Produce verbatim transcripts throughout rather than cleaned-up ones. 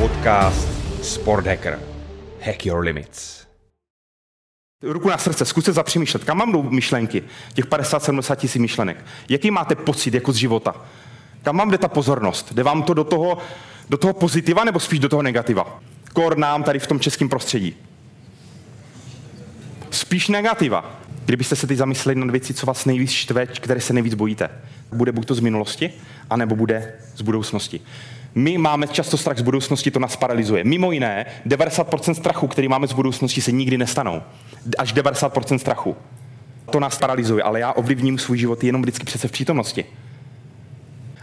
Podcast Sport Hacker. Hack your limits. Ruku na srdce, zkuste zapřemýšlet. Kam mám jdou myšlenky? Těch padesát sedmdesát tisíc myšlenek. Jaký máte pocit jako z života? Kam vám jde ta pozornost? Jde vám to do toho, do toho pozitiva nebo spíš do toho negativa? Kor nám tady v tom českém prostředí. Spíš negativa. Kdybyste se teď zamysleli nad věci, co vás nejvíc štve, které se nejvíc bojíte. Bude buď to z minulosti, anebo bude z budoucnosti. My máme často strach z budoucnosti, to nás paralyzuje. Mimo jiné, devadesát procent strachu, který máme z budoucnosti, se nikdy nestanou. Až devadesát procent strachu. To nás paralyzuje, ale já ovlivním svůj život jenom vždycky přece v přítomnosti.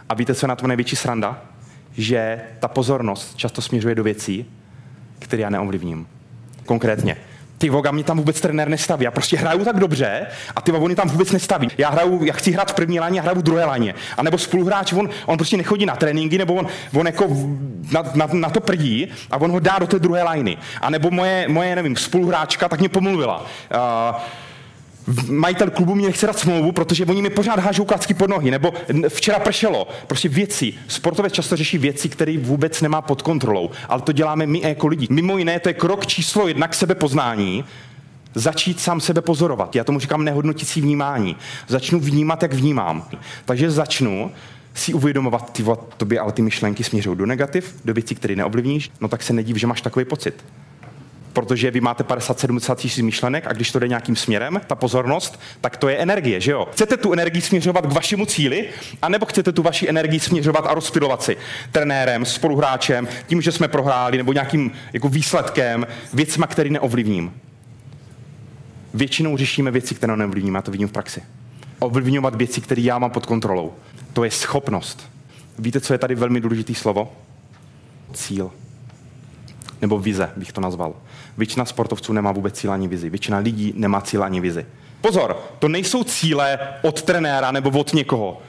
A víte, co je na tom největší sranda? Že ta pozornost často směřuje do věcí, které já neovlivním. Konkrétně. Ty voga, mě tam vůbec trenér nestaví. Já prostě hraju tak dobře a ty voga, oni tam vůbec nestaví. Já hraju, já chci hrát v první láně a hraju v druhé láně. A nebo spoluhráč, on, on prostě nechodí na tréninky, nebo on, on jako na, na, na to prdí a on ho dá do té druhé lajny. A nebo moje, moje, nevím, spoluhráčka tak mě pomluvila. Uh, majitel klubu mě nechce dát smlouvu, protože oni mi pořád hážou klacky pod nohy, nebo včera pršelo. Prostě věci. Sportovec často řeší věci, které vůbec nemá pod kontrolou, ale to děláme my jako lidi. Mimo jiné, to je krok číslo jedna k sebepoznání. Začít sám sebe pozorovat. Já tomu říkám nehodnotící vnímání. Začnu vnímat, jak vnímám. Takže začnu si uvědomovat, ty, tobě, ale ty myšlenky směřují do negativ, do věcí, které neovlivníš, no tak se nedív, že máš takový pocit. Protože vy máte padesát sedmdesát tisíc myšlenek a když to jde nějakým směrem, ta pozornost, tak to je energie, že jo? Chcete tu energii směřovat k vašemu cíli, anebo chcete tu vaši energii směřovat a rozpilovat si trenérem, spoluhráčem, tím, že jsme prohráli, nebo nějakým jako výsledkem, věcma, který neovlivním. Většinou řešíme věci, které neovlivníme, já to vidím v praxi. Ovlivňovat věci, které já mám pod kontrolou. To je schopnost. Víte, co je tady velmi důležité slovo? Cíl. Nebo vize, bych to nazval. Většina sportovců nemá vůbec cíl ani vizi. Většina lidí nemá cíl ani vizi. Pozor, to nejsou cíle od trenéra nebo od někoho.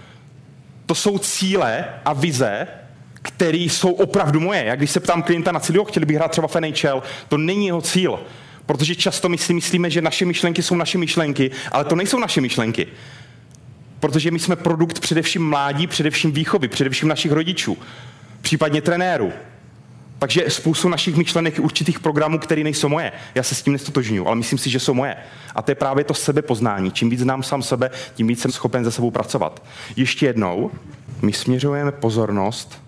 To jsou cíle a vize, které jsou opravdu moje. Já když se ptám klienta na cíl, chtěl bych hrát třeba v N H L, to není jeho cíl. Protože často my si myslíme, že naše myšlenky jsou naše myšlenky, ale to nejsou naše myšlenky. Protože my jsme produkt především mládí, především výchovy, především našich rodičů, případně trenérů. Takže spoustu našich myšlenek určitých programů, které nejsou moje. Já se s tím nestotožňuji, ale myslím si, že jsou moje. A to je právě to sebepoznání. Čím víc znám sám sebe, tím víc jsem schopen za sebou pracovat. Ještě jednou, my směřujeme pozornost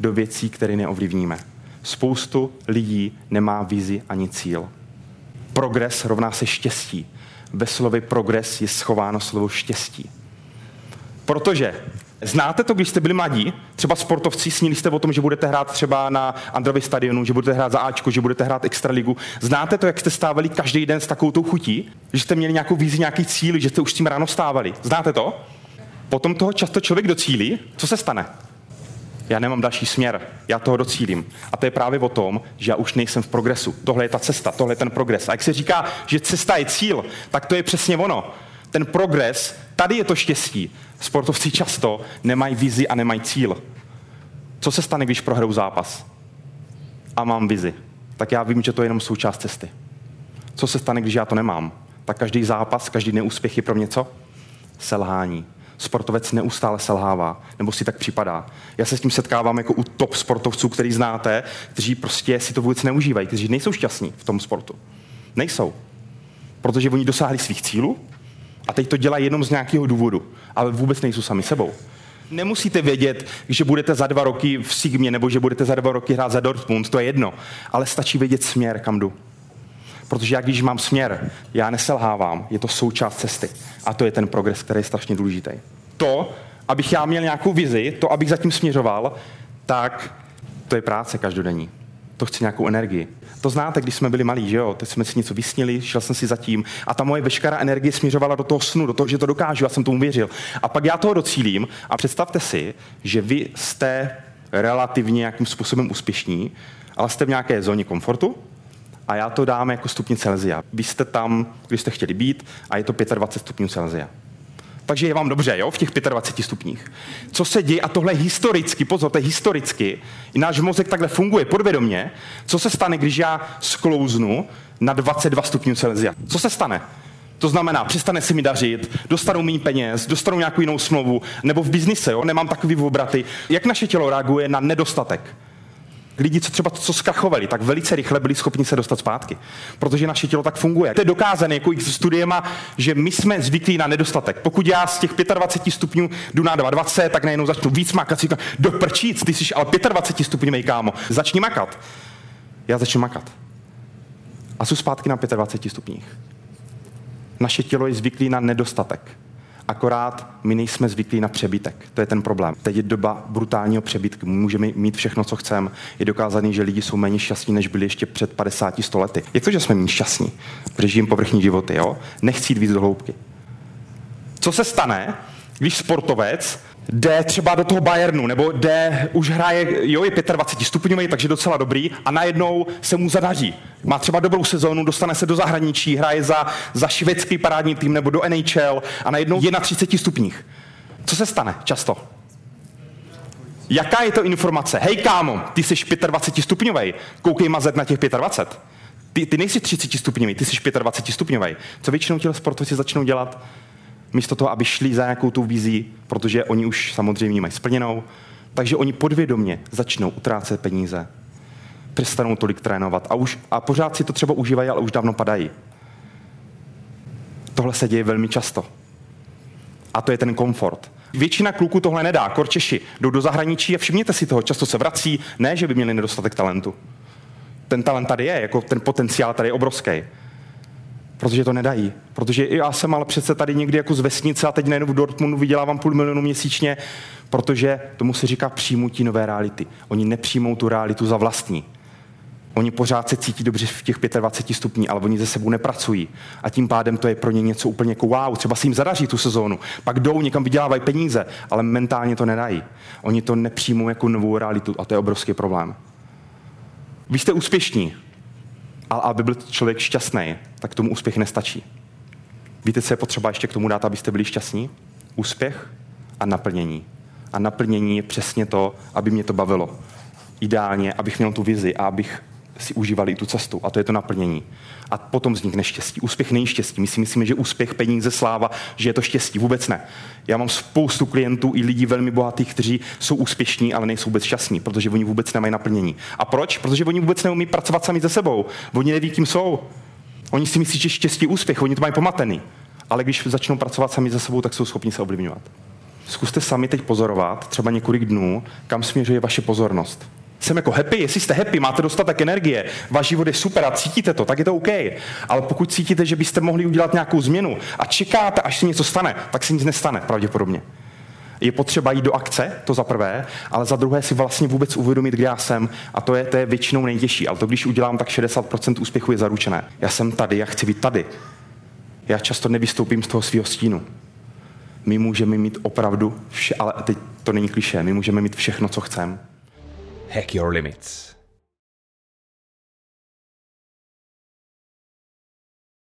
do věcí, které neovlivníme. Spoustu lidí nemá vizi ani cíl. Progres rovná se štěstí. Ve slově progres je schováno slovo štěstí. Protože znáte to, když jste byli mladí, třeba sportovci, snili jste o tom, že budete hrát třeba na Androvy Stadionu, že budete hrát za Ačko, že budete hrát extraligu. Znáte to, jak jste stávali každý den s takovou tou chutí, že jste měli nějakou vizi, nějaký cíl, že jste už s tím ráno stávali. Znáte to? Potom toho často člověk docílí, co se stane? Já nemám další směr, já toho docílím. A to je právě o tom, že já už nejsem v progresu. Tohle je ta cesta, tohle je ten progres. A jak se říká, že cesta je cíl, tak to je přesně ono. Ten progres, tady je to štěstí. Sportovci často nemají vizi a nemají cíl. Co se stane, když prohrou zápas? A mám vizi. Tak já vím, že to je jenom součást cesty. Co se stane, když já to nemám? Tak každý zápas, každý neúspěch je pro mě co? Selhání. Sportovec neustále selhává, nebo si tak připadá. Já se s tím setkávám jako u top sportovců, který znáte, kteří prostě si to vůbec neužívají, kteří nejsou šťastní v tom sportu. Nejsou. Protože oni dosáhli svých cílů, a teď to dělají jenom z nějakého důvodu, ale vůbec nejsou sami sebou. Nemusíte vědět, že budete za dva roky v Sigmě nebo že budete za dva roky hrát za Dortmund, to je jedno, ale stačí vědět směr, kam jdu. Protože já, když mám směr, já neselhávám, je to součást cesty. A to je ten progres, který je strašně důležitý. To, abych já měl nějakou vizi, to, abych zatím směřoval, tak to je práce každodenní. To chce nějakou energii. To znáte, když jsme byli malí, že jo? Teď jsme si něco vysnili, šel jsem si zatím a ta moje veškerá energie směřovala do toho snu, do toho, že to dokážu, já jsem tomu věřil. A pak já toho docílím a představte si, že vy jste relativně nějakým způsobem úspěšní, ale jste v nějaké zóně komfortu a já to dám jako stupně Celsia. Vy jste tam, když jste chtěli být a je to dvacet pět stupňů Celsia. Takže je vám dobře, jo, v těch dvacet pěti stupních. Co se děje, a tohle historicky, pozor, to je historicky, i náš mozek takhle funguje podvědomě, co se stane, když já sklouznu na dvacet dva stupňů Celsia? Co se stane? To znamená, přestane se mi dařit, dostanou méně peněz, dostanou nějakou jinou smlouvu, nebo v biznise, jo, nemám takový obraty. Jak naše tělo reaguje na nedostatek? Lidi, co třeba to, co zkrachovali, tak velice rychle byli schopni se dostat zpátky, protože naše tělo tak funguje. To je dokázané jako x studiema, že my jsme zvyklí na nedostatek. Pokud já z těch dvacet pět stupňů jdu na dvacet dva, tak najednou začnu víc makat, říkám, do prčíc, ty jsi ale dvacet pět stupňů, mej kámo, začni makat. Já začnu makat. A jsou zpátky na dvacet pět stupních. Naše tělo je zvyklé na nedostatek. Akorát my nejsme zvyklí na přebytek. To je ten problém. Teď je doba brutálního přebytku. Můžeme mít všechno, co chceme. Je dokázané, že lidi jsou méně šťastní, než byli ještě před padesáti, sto lety. Jak to, že jsme méně šťastní? Protože žijeme povrchní životy, jo? Nechci jít víc do hloubky. Co se stane, když sportovec jde třeba do toho Bayernu, nebo jde, už hraje, jo, je dvacet pět stupňový, takže docela dobrý, a najednou se mu zadaří. Má třeba dobrou sezónu, dostane se do zahraničí, hraje za, za švédský parádní tým, nebo do N H L, a najednou je na třiceti stupních. Co se stane často? Jaká je to informace? Hej kámo, ty jsi dvacet pět stupňový, koukej mazet na těch dvacet pět. Ty, ty nejsi třicet stupňový, ty jsi dvacet pět stupňový. Co většinou těle sportovci začnou dělat? Místo toho, aby šli za nějakou tu vizi, protože oni už samozřejmě mají splněnou, takže oni podvědomě začnou utrácet peníze, přestanou tolik trénovat a, už, a pořád si to třeba užívají, ale už dávno padají. Tohle se děje velmi často. A to je ten komfort. Většina kluků tohle nedá, kor Češi jdou do zahraničí a všimněte si toho, často se vrací, ne, že by měli nedostatek talentu. Ten talent tady je, jako ten potenciál tady je obrovský. Protože to nedají. Protože já jsem ale přece tady někdy jako z vesnice a teď najednou v Dortmundu vydělávám půl milionu měsíčně, protože tomu se říká přijmutí nové reality. Oni nepřijmou tu realitu za vlastní. Oni pořád se cítí dobře v těch dvacet pět stupních, ale oni ze sebou nepracují. A tím pádem to je pro ně něco úplně jako wow, třeba si jim zadaří tu sezónu. Pak jdou, někam vydělávají peníze, ale mentálně to nedají. Oni to nepřijmou jako novou realitu a to je obrovský problém. Vy jste úspěšní. Ale aby byl člověk šťastný, tak k tomu úspěch nestačí. Víte, co je potřeba ještě k tomu dát, abyste byli šťastní? Úspěch a naplnění. A naplnění je přesně to, aby mě to bavilo. Ideálně, abych měl tu vizi a abych si užíval i tu cestu. A to je to naplnění. A potom vznikne štěstí. Úspěch není štěstí. My si myslíme, že úspěch, peníze, sláva, že je to štěstí. Vůbec ne. Já mám spoustu klientů i lidí velmi bohatých, kteří jsou úspěšní, ale nejsou vůbec šťastní, protože oni vůbec nemají naplnění. A proč? Protože oni vůbec neumí pracovat sami se sebou. Oni neví, kým jsou. Oni si myslí, že štěstí, úspěch, oni to mají pomatený. Ale když začnou pracovat sami se sebou, tak jsou schopni se ovlivňovat. Zkuste sami teď pozorovat, třeba několik dnů, kam směřuje vaše pozornost. Jsem jako happy, jestli jste happy, máte dostatek energie, váš život je super a cítíte to, tak je to OK. Ale pokud cítíte, že byste mohli udělat nějakou změnu a čekáte, až se něco stane, tak se nic nestane pravděpodobně. Je potřeba jít do akce, to za prvé, ale za druhé si vlastně vůbec uvědomit, kde já jsem, a to je, to je většinou nejtěžší. Ale to, když udělám, tak šedesát procent úspěchu je zaručené. Já jsem tady, já chci být tady. Já často nevystoupím z toho svého stínu. My můžeme mít opravdu vše, ale teď to není klišé, my můžeme mít všechno, co chceme. Hack your limits.